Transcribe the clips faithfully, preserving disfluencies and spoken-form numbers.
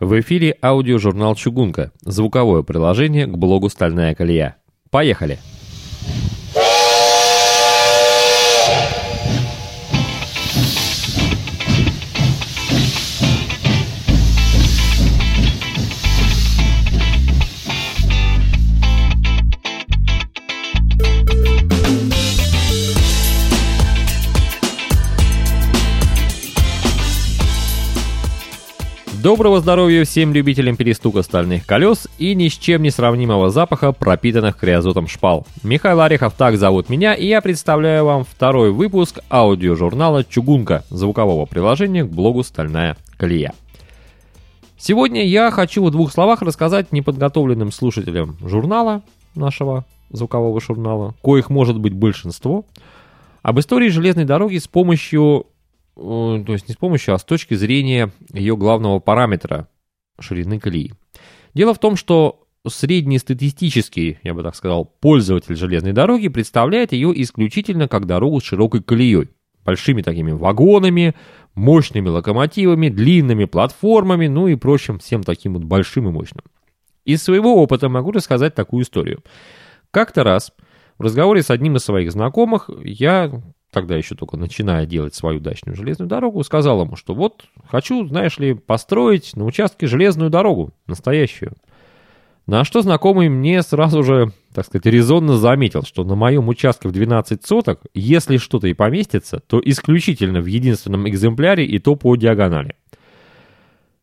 В эфире аудиожурнал «Чугунка», звуковое приложение к блогу «Стальная колея». Поехали! Доброго здоровья всем любителям перестука стальных колес и ни с чем не сравнимого запаха пропитанных криозотом шпал. Михаил Орехов, так зовут меня, и я представляю вам второй выпуск аудиожурнала «Чугунка», звукового приложения к блогу «Стальная колея». Сегодня я хочу в двух словах рассказать неподготовленным слушателям журнала, нашего звукового журнала, коих может быть большинство, об истории железной дороги с помощью... то есть не с помощью, а с точки зрения ее главного параметра – ширины колеи. Дело в том, что среднестатистический, я бы так сказал, пользователь железной дороги представляет ее исключительно как дорогу с широкой колеей, большими такими вагонами, мощными локомотивами, длинными платформами, ну и прочим всем таким вот большим и мощным. Из своего опыта могу рассказать такую историю. Как-то раз в разговоре с одним из своих знакомых я... тогда еще только начиная делать свою дачную железную дорогу, сказал ему, что вот хочу, знаешь ли, построить на участке железную дорогу, настоящую. На что знакомый мне сразу же, так сказать, резонно заметил, что на моем участке в двенадцать соток, если что-то и поместится, то исключительно в единственном экземпляре и то по диагонали.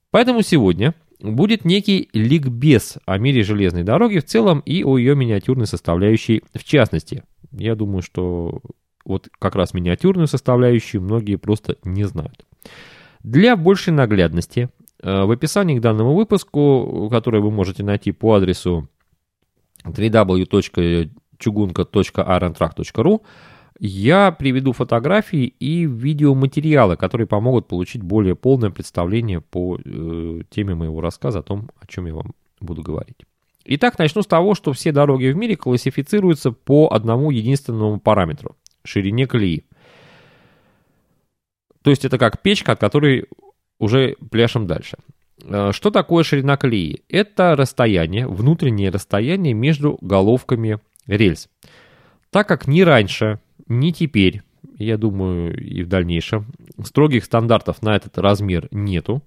Поэтому сегодня будет некий ликбез о мире железной дороги в целом и о ее миниатюрной составляющей в частности. Я думаю, что... вот как раз миниатюрную составляющую многие просто не знают. Для большей наглядности в описании к данному выпуску, который вы можете найти по адресу дабл ю дабл ю дабл ю точка чугунка точка арентрах точка ру, я приведу фотографии и видеоматериалы, которые помогут получить более полное представление по теме моего рассказа о том, о чем я вам буду говорить. Итак, начну с того, что все дороги в мире классифицируются по одному единственному параметру. Ширине колеи. То есть это как печка, от которой уже пляшем дальше. Что такое ширина колеи? Это расстояние, внутреннее расстояние между головками рельс. Так как ни раньше, ни теперь, я думаю, и в дальнейшем, строгих стандартов на этот размер нету,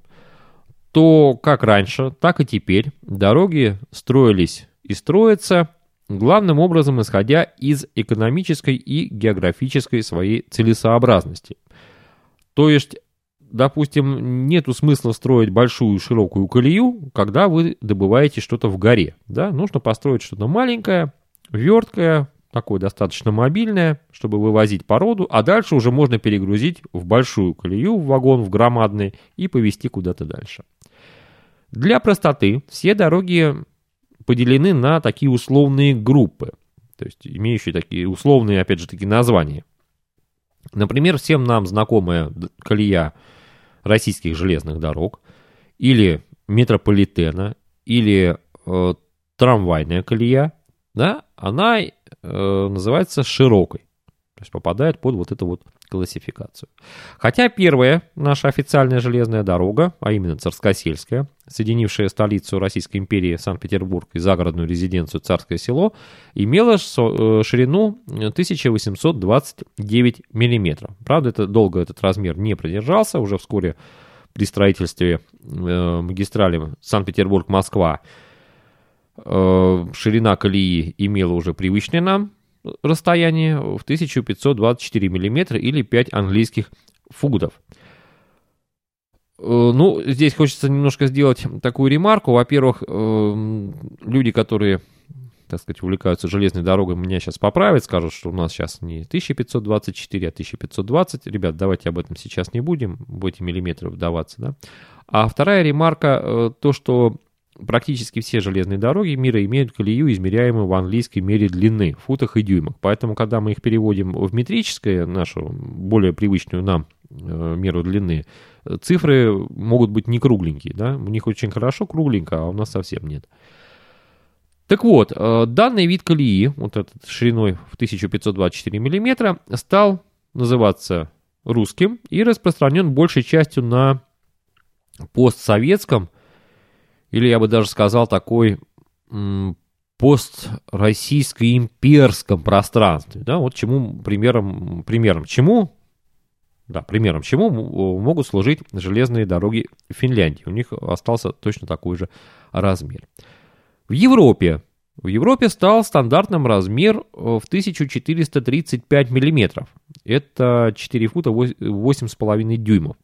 то как раньше, так и теперь дороги строились и строятся главным образом исходя из экономической и географической своей целесообразности. То есть, допустим, нету смысла строить большую широкую колею, когда вы добываете что-то в горе. Да? Нужно построить что-то маленькое, верткое, такое достаточно мобильное, чтобы вывозить породу, а дальше уже можно перегрузить в большую колею, в вагон, в громадный и повезти куда-то дальше. Для простоты все дороги... поделены на такие условные группы, то есть имеющие такие условные, опять же, такие названия. Например, всем нам знакомая колея российских железных дорог, или метрополитена, или э, трамвайная колея, да, она э, называется широкой, то есть попадает под вот эту вот классификацию. Хотя первая наша официальная железная дорога, а именно Царскосельская, соединившая столицу Российской империи Санкт-Петербург и загородную резиденцию Царское Село, имела ширину тысяча восемьсот двадцать девять миллиметров. Правда, это долго этот размер не продержался. Уже вскоре при строительстве э, магистрали Санкт-Петербург-Москва э, ширина колеи имела уже привычный нам расстояние в тысячу пятьсот двадцать четыре миллиметра или пять английских футов. Ну, здесь хочется немножко сделать такую ремарку. Во-первых, люди, которые, так сказать, увлекаются железной дорогой, меня сейчас поправят, скажут, что у нас сейчас не тысяча пятьсот двадцать четыре, а тысяча пятьсот двадцать. Ребят, давайте об этом сейчас не будем, в эти миллиметры вдаваться, да. А вторая ремарка, то, что практически все железные дороги мира имеют колею, измеряемую в английской мере длины, в футах и дюймах. Поэтому, когда мы их переводим в метрическое, нашу более привычную нам э, меру длины, цифры могут быть не кругленькие. Да? У них очень хорошо кругленько, а у нас совсем нет. Так вот, э, данный вид колеи, вот этот шириной в тысяча пятьсот двадцать четыре миллиметра, стал называться русским и распространен большей частью на постсоветском или, я бы даже сказал, такой м- построссийско-имперском пространстве. Да, вот чему примером, примером чему, да, примером чему могут служить железные дороги Финляндии. У них остался точно такой же размер. В Европе. В Европе стал стандартным размер в тысяча четыреста тридцать пять миллиметров. Это четыре фута восемь с половиной дюймов.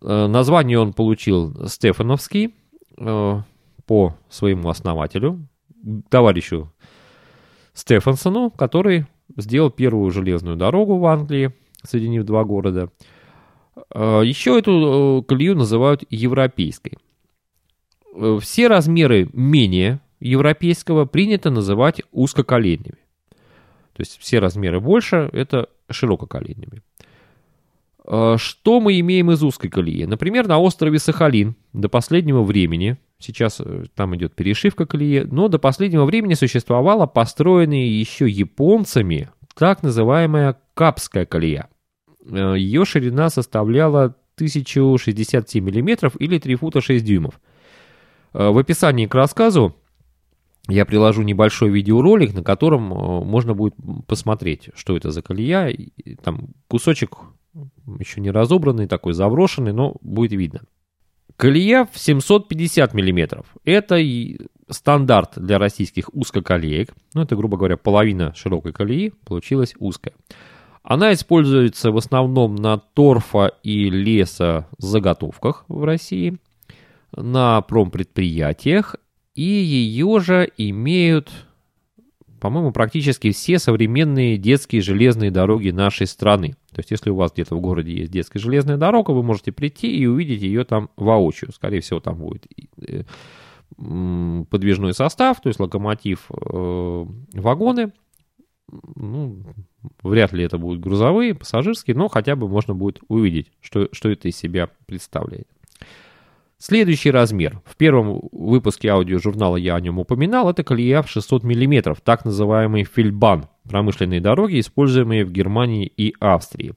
Название он получил Стефановский по своему основателю, товарищу Стефансону, который сделал первую железную дорогу в Англии, соединив два города. Еще эту колею называют европейской. Все размеры менее европейского принято называть узкоколейными. То есть все размеры больше – это ширококолейными. Что мы имеем из узкой колеи? Например, на острове Сахалин до последнего времени, сейчас там идет перешивка колеи, но до последнего времени существовала построенная еще японцами так называемая Капская колея. Ее ширина составляла тысяча шестьдесят семь миллиметров или три фута шесть дюймов. В описании к рассказу я приложу небольшой видеоролик, на котором можно будет посмотреть, что это за колея. Там кусочек еще не разобранный, такой заброшенный, но будет видно. Колея в семьсот пятьдесят миллиметров. Это и стандарт для российских узкоколеек. Ну, это, грубо говоря, половина широкой колеи получилась узкая. Она используется в основном на торфа- и лесозаготовках в России, на промпредприятиях. И ее же имеют, по-моему, практически все современные детские железные дороги нашей страны. То есть, если у вас где-то в городе есть детская железная дорога, вы можете прийти и увидеть ее там воочию. Скорее всего, там будет подвижной состав, то есть локомотив, вагоны. Ну, вряд ли это будут грузовые, пассажирские, но хотя бы можно будет увидеть, что, что это из себя представляет. Следующий размер. В первом выпуске аудиожурнала я о нем упоминал. Это колея в шестьсот миллиметров, так называемый фельдбан, промышленные дороги, используемые в Германии и Австрии.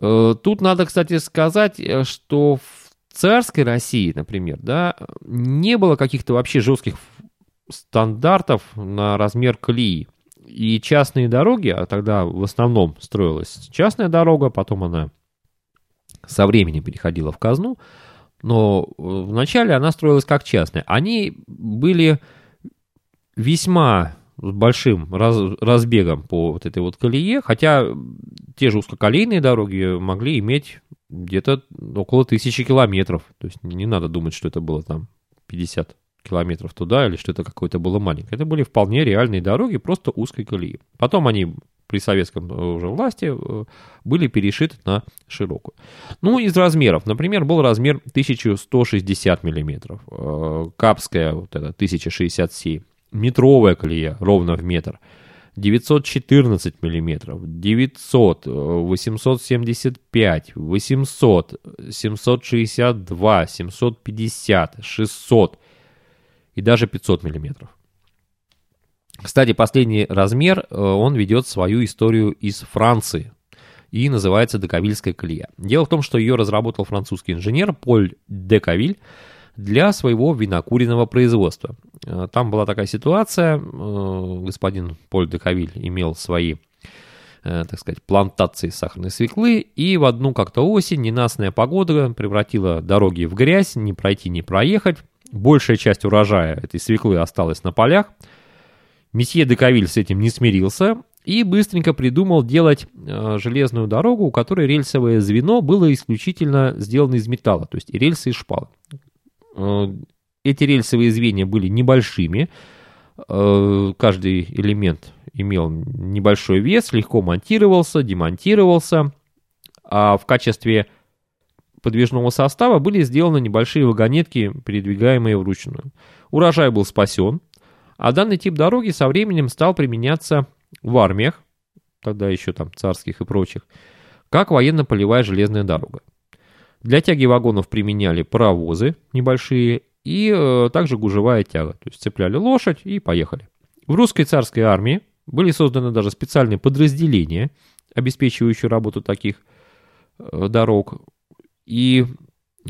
Тут надо, кстати, сказать, что в царской России, например, да, не было каких-то вообще жестких стандартов на размер колеи. И частные дороги, а тогда в основном строилась частная дорога, потом она со временем переходила в казну, но вначале она строилась как частная. Они были весьма с большим раз, разбегом по вот этой вот колее, хотя те же узкоколейные дороги могли иметь где-то около тысячи километров. То есть не надо думать, что это было там пятьдесят километров туда или что это какое-то было маленькое. Это были вполне реальные дороги, просто узкой колеи. Потом они при советском уже власти были перешиты на широкую. Ну, из размеров. Например, был размер тысяча сто шестьдесят миллиметров. Капская, вот это, тысяча шестьдесят семь. Метровая колея, ровно в метр. девятьсот четырнадцать миллиметров. девятьсот, восемьсот семьдесят пять, восемьсот, семьсот шестьдесят два, семьсот пятьдесят, шестьсот и даже пятьсот миллиметров. Кстати, последний размер, он ведет свою историю из Франции и называется Декавильская клея. Дело в том, что ее разработал французский инженер Поль Дековиль для своего винокуренного производства. Там была такая ситуация, господин Поль Дековиль имел свои, так сказать, плантации сахарной свеклы, и в одну как-то осень ненастная погода превратила дороги в грязь, не пройти, не проехать. Большая часть урожая этой свеклы осталась на полях. Месье Дековиль с этим не смирился и быстренько придумал делать э, железную дорогу, у которой рельсовое звено было исключительно сделано из металла, то есть и рельсы, и шпалы. Э, эти рельсовые звенья были небольшими, э, каждый элемент имел небольшой вес, легко монтировался, демонтировался, а в качестве подвижного состава были сделаны небольшие вагонетки, передвигаемые вручную. Урожай был спасен. А данный тип дороги со временем стал применяться в армиях, тогда еще там царских и прочих, как военно-полевая железная дорога. Для тяги вагонов применяли паровозы небольшие и э, также гужевая тяга, то есть цепляли лошадь и поехали. В русской царской армии были созданы даже специальные подразделения, обеспечивающие работу таких э, дорог, и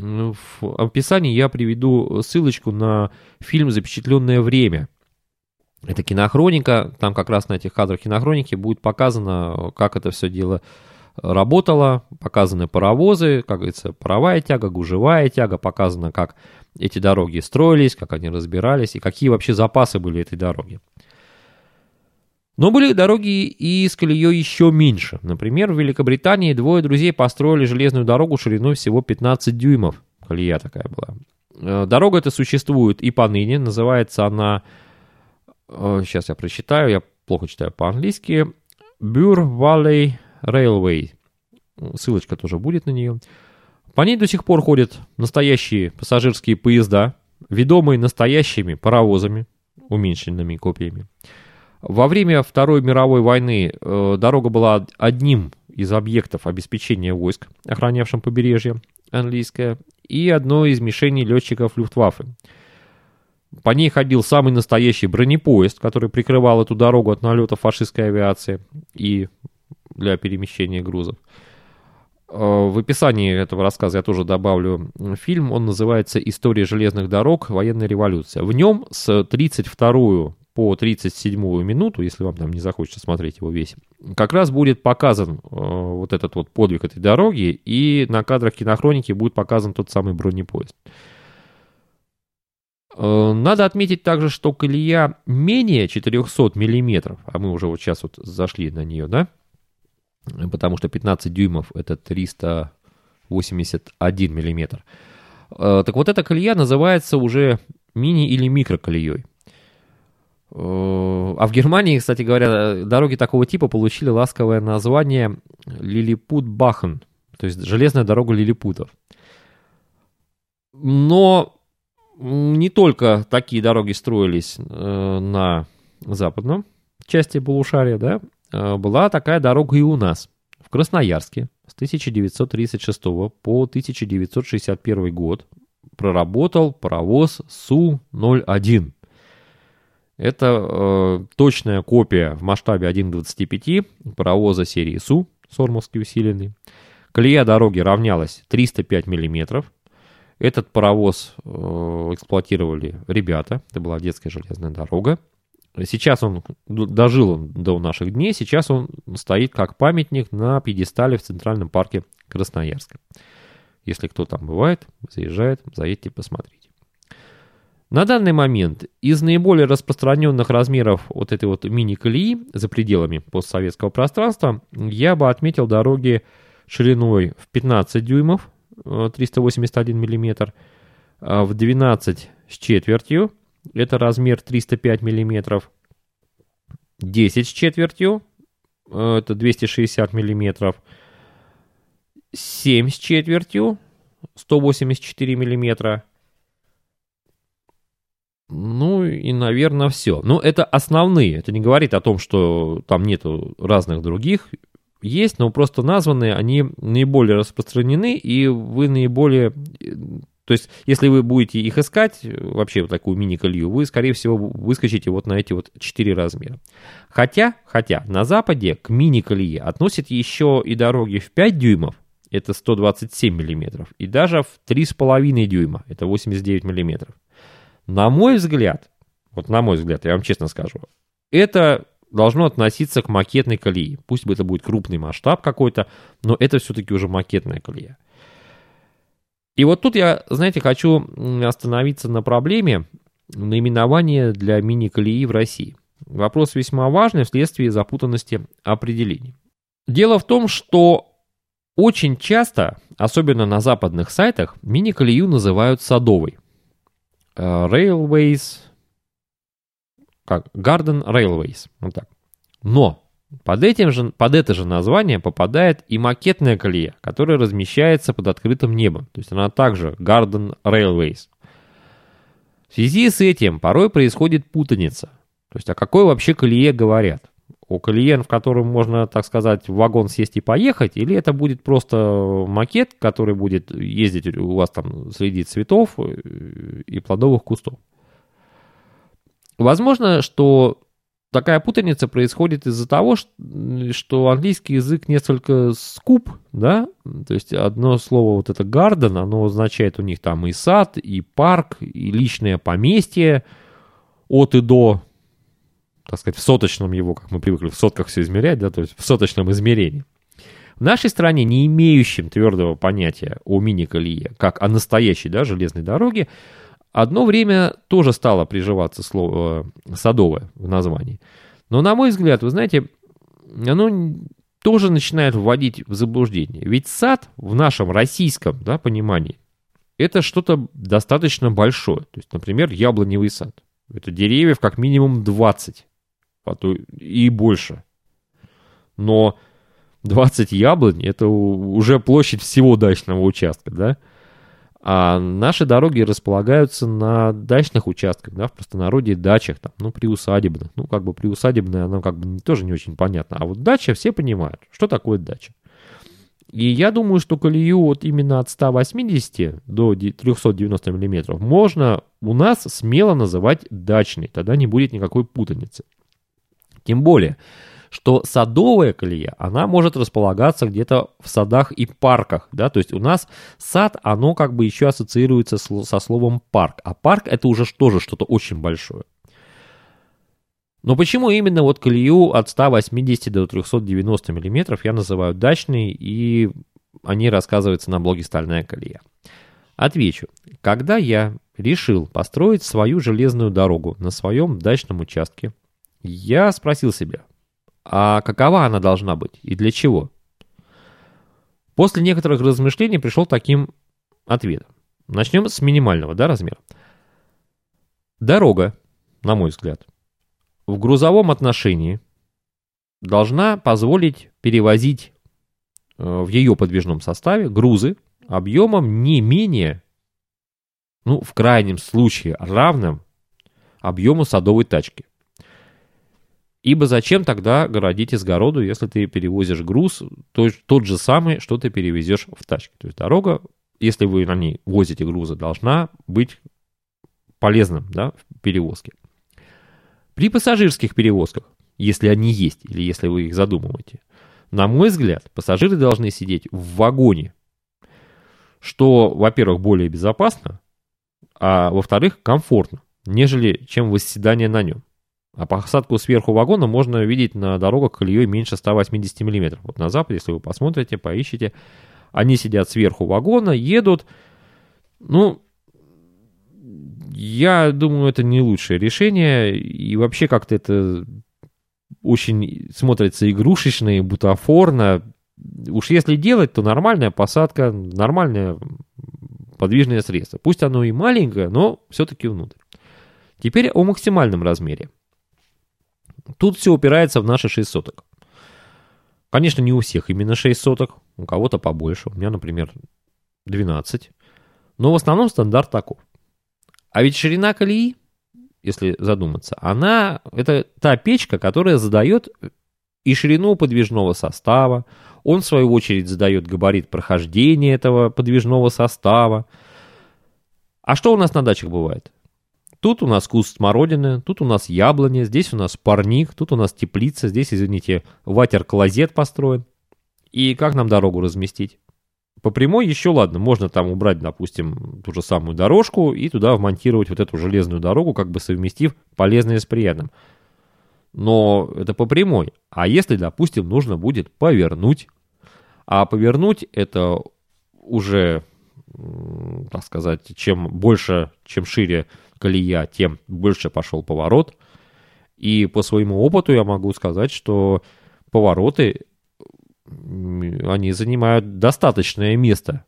В описании я приведу ссылочку на фильм «Запечатленное время». Это кинохроника, там как раз на этих кадрах кинохроники будет показано, как это все дело работало, показаны паровозы, как говорится, паровая тяга, гужевая тяга, показано, как эти дороги строились, как они разбирались и какие вообще запасы были этой дороги. Но были дороги и с колеей еще меньше. Например, в Великобритании двое друзей построили железную дорогу шириной всего пятнадцать дюймов. Колея такая была. Дорога эта существует и поныне. Называется она... Сейчас я прочитаю, я плохо читаю по-английски. Бюр Валей Railway. Ссылочка тоже будет на нее. По ней до сих пор ходят настоящие пассажирские поезда, ведомые настоящими паровозами, уменьшенными копиями. Во время Второй мировой войны э, дорога была одним из объектов обеспечения войск, охранявшим побережье английское, и одной из мишеней летчиков Люфтваффе. По ней ходил самый настоящий бронепоезд, который прикрывал эту дорогу от налетов фашистской авиации и для перемещения грузов. Э, в описании этого рассказа я тоже добавлю фильм, он называется «История железных дорог. Военная революция». В нем с тридцать вторую по тридцать седьмую минуту, если вам там не захочется смотреть его весь, как раз будет показан э, вот этот вот подвиг этой дороги, и на кадрах кинохроники будет показан тот самый бронепоезд. Э, надо отметить также, что колея менее четырехсот миллиметров, а мы уже вот сейчас вот зашли на нее, да, потому что пятнадцать дюймов это триста восемьдесят один миллиметр. Э, так вот эта колея называется уже мини- или микроколеей. А в Германии, кстати говоря, дороги такого типа получили ласковое название Лилипутбахен, то есть железная дорога лилипутов. Но не только такие дороги строились на западном части полушария, да? Была такая дорога и у нас, в Красноярске с тысяча девятьсот тридцать шестого по тысяча девятьсот шестьдесят первый год проработал паровоз эс у ноль один. Это э, точная копия в масштабе один к двадцати пяти паровоза серии СУ, Сормовский усиленный. Колея дороги равнялась триста пять миллиметров. Этот паровоз э, эксплуатировали ребята. Это была детская железная дорога. Сейчас он, дожил он до наших дней, сейчас он стоит как памятник на пьедестале в Центральном парке Красноярска. Если кто там бывает, заезжает, заедьте посмотреть. На данный момент из наиболее распространенных размеров вот этой вот мини-колеи за пределами постсоветского пространства я бы отметил дороги шириной в пятнадцать дюймов, триста восемьдесят один миллиметр, в двенадцать с четвертью, это размер триста пять миллиметров, десять с четвертью, это двести шестьдесят миллиметров, семь с четвертью, сто восемьдесят четыре миллиметра, ну и, наверное, все. Но это основные. Это не говорит о том, что там нету разных других. Есть, но просто названные, они наиболее распространены, и вы наиболее... То есть, если вы будете их искать, вообще вот такую мини-колью, вы, скорее всего, выскочите вот на эти вот четыре размера. Хотя, хотя на Западе к мини-колее относят еще и дороги в пять дюймов, это сто двадцать семь миллиметров, и даже в три с половиной дюйма, это восемьдесят девять миллиметров. На мой взгляд, вот на мой взгляд, я вам честно скажу, это должно относиться к макетной колее. Пусть бы это будет крупный масштаб какой-то, но это все-таки уже макетная колея. И вот тут я, знаете, хочу остановиться на проблеме наименования для мини-колеи в России. Вопрос весьма важный вследствие запутанности определений. Дело в том, что очень часто, особенно на западных сайтах, мини-колею называют садовой. Railways, как Garden Railways, вот так. Но под этим же, под это же название попадает и макетная колея, которая размещается под открытым небом, то есть она также Garden Railways. В связи с этим порой происходит путаница, то есть о какой вообще колее говорят? О колее, в котором можно, так сказать, в вагон сесть и поехать, или это будет просто макет, который будет ездить у вас там среди цветов и плодовых кустов. Возможно, что Такая путаница происходит из-за того, что английский язык несколько скуп, да, то есть одно слово вот это «гарден», оно означает у них там и сад, и парк, и личное поместье от и до, так сказать, в соточном его, как мы привыкли в сотках все измерять, да, то есть в соточном измерении. В нашей стране, не имеющим твердого понятия о мини-колее, как о настоящей, да, железной дороге, одно время тоже стало приживаться слово «садовое» в названии. Но, на мой взгляд, вы знаете, оно тоже начинает вводить в заблуждение. Ведь сад в нашем российском, да, понимании – это что-то достаточно большое. То есть, например, яблоневый сад. Это деревьев как минимум двадцать, а то и больше. Но двадцать яблонь – это уже площадь всего дачного участка, да? А наши дороги располагаются на дачных участках, да, в простонародье дачах, там, ну, приусадебных. Ну, как бы приусадебное, оно как бы тоже не очень понятно. А вот дача, все понимают, что такое дача. И я думаю, что колею вот именно от ста восьмидесяти до трёхсот девяноста миллиметров можно у нас смело называть дачной. Тогда не будет никакой путаницы. Тем более, что садовая колея, она может располагаться где-то в садах и парках, да, то есть у нас сад, оно как бы еще ассоциируется с, со словом парк, а парк это уже тоже что-то очень большое. Но почему именно вот колею от ста восьмидесяти до трёхсот девяноста миллиметров я называю дачной, и они рассказываются на блоге «Стальная колея»? Отвечу. Когда я решил построить свою железную дорогу на своем дачном участке, я спросил себя, а какова она должна быть и для чего? После некоторых размышлений пришел таким ответом. Начнем с минимального, да, размера. Дорога, на мой взгляд, в грузовом отношении должна позволить перевозить в ее подвижном составе грузы объемом не менее, ну, в крайнем случае, равным объему садовой тачки. Ибо зачем тогда городить изгороду, если ты перевозишь груз, то, тот же самый, что ты перевезешь в тачке. То есть дорога, если вы на ней возите грузы, должна быть полезным, да, в перевозке. При пассажирских перевозках, если они есть, или если вы их задумываете, на мой взгляд, пассажиры должны сидеть в вагоне, что, во-первых, более безопасно, а во-вторых, комфортно, нежели чем восседание на нем. А посадку сверху вагона можно видеть на дорогах колеей меньше ста восьмидесяти мм. Вот на Западе, если вы посмотрите, поищите, они сидят сверху вагона, едут. Ну, я думаю, это не лучшее решение. И вообще как-то это очень смотрится игрушечно и бутафорно. Уж если делать, то нормальная посадка, нормальное подвижное средство. Пусть оно и маленькое, но все-таки внутрь. Теперь о максимальном размере. Тут все упирается в наши шесть соток. Конечно, не у всех именно шесть соток, у кого-то побольше, у меня, например, двенадцать. Но в основном стандарт таков. А ведь ширина колеи, если задуматься, она, это та печка, которая задает и ширину подвижного состава, он, в свою очередь, задает габарит прохождения этого подвижного состава. А что у нас на дачах бывает? Тут у нас куст смородины, тут у нас яблони, здесь у нас парник, тут у нас теплица, здесь, извините, ватер-клозет построен. И как нам дорогу разместить? По прямой еще ладно, можно там убрать, допустим, ту же самую дорожку и туда вмонтировать вот эту железную дорогу, как бы совместив полезное с приятным. Но это по прямой. А если, допустим, нужно будет повернуть? А повернуть это уже, так сказать, чем больше, чем шире колея, тем больше пошел поворот. И по своему опыту я могу сказать, что повороты, они занимают достаточное место.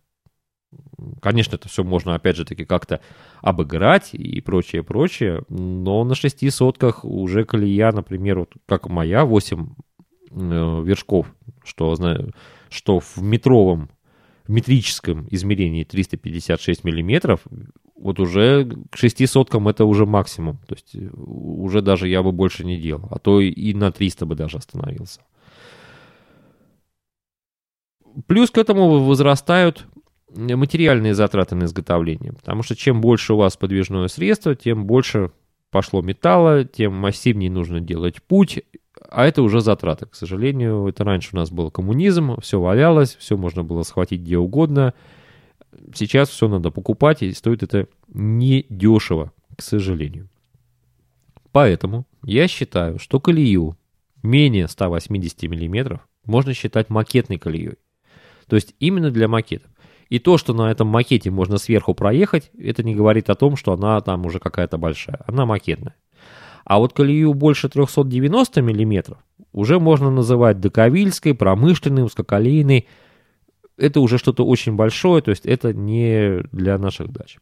Конечно, это все можно, опять же таки, как-то обыграть и прочее, прочее. Но на шести сотках уже колея, например, вот как моя, восемь вершков, что, что в метровом, в метрическом измерении триста пятьдесят шесть миллиметров, вот уже к шести соткам это уже максимум. То есть уже даже я бы больше не делал. А то и на триста бы даже остановился. Плюс к этому возрастают материальные затраты на изготовление. Потому что чем больше у вас подвижное средство, тем больше пошло металла, тем массивнее нужно делать путь, а это уже затраты. К сожалению, это раньше у нас был коммунизм, все валялось, все можно было схватить где угодно. Сейчас все надо покупать, и стоит это недешево, к сожалению. Поэтому я считаю, что колею менее ста восьмидесяти миллиметров можно считать макетной колеей. То есть именно для макетов. И то, что на этом макете можно сверху проехать, это не говорит о том, что она там уже какая-то большая. Она макетная. А вот колею больше трёхсот девяноста миллиметров уже можно называть Дековильской, промышленной, узкоколейной. Это уже что-то очень большое, то есть это не для наших дач.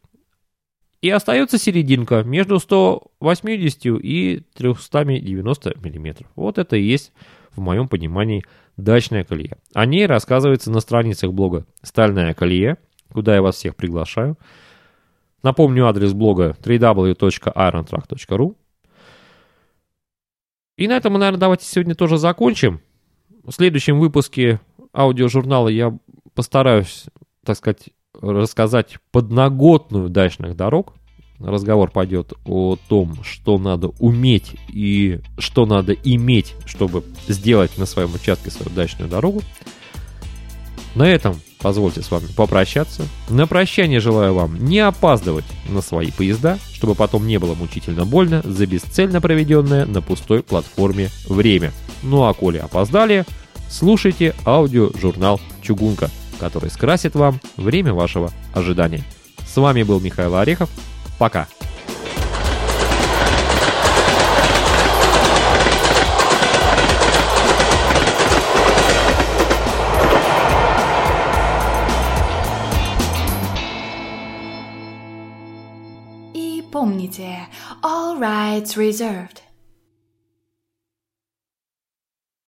И остается серединка между ста восьмидесятью и трёхстами девяноста миллиметров. Вот это и есть, в моем понимании, дачная колея. О ней рассказывается на страницах блога «Стальная колея», куда я вас всех приглашаю. Напомню адрес блога дабл ю дабл ю дабл ю точка айронтрак точка ру. И на этом мы, наверное, давайте сегодня тоже закончим. В следующем выпуске аудиожурнала я постараюсь, так сказать, рассказать подноготную дачных дорог. Разговор пойдет о том, что надо уметь и что надо иметь, чтобы сделать на своем участке свою дачную дорогу. На этом позвольте с вами попрощаться. На прощание желаю вам не опаздывать на свои поезда, чтобы потом не было мучительно больно за бесцельно проведенное на пустой платформе время. Ну а коли опоздали, слушайте аудиожурнал «Чугунка», который скрасит вам время вашего ожидания. С вами был Михаил Орехов. Пока! И помните, all rights reserved.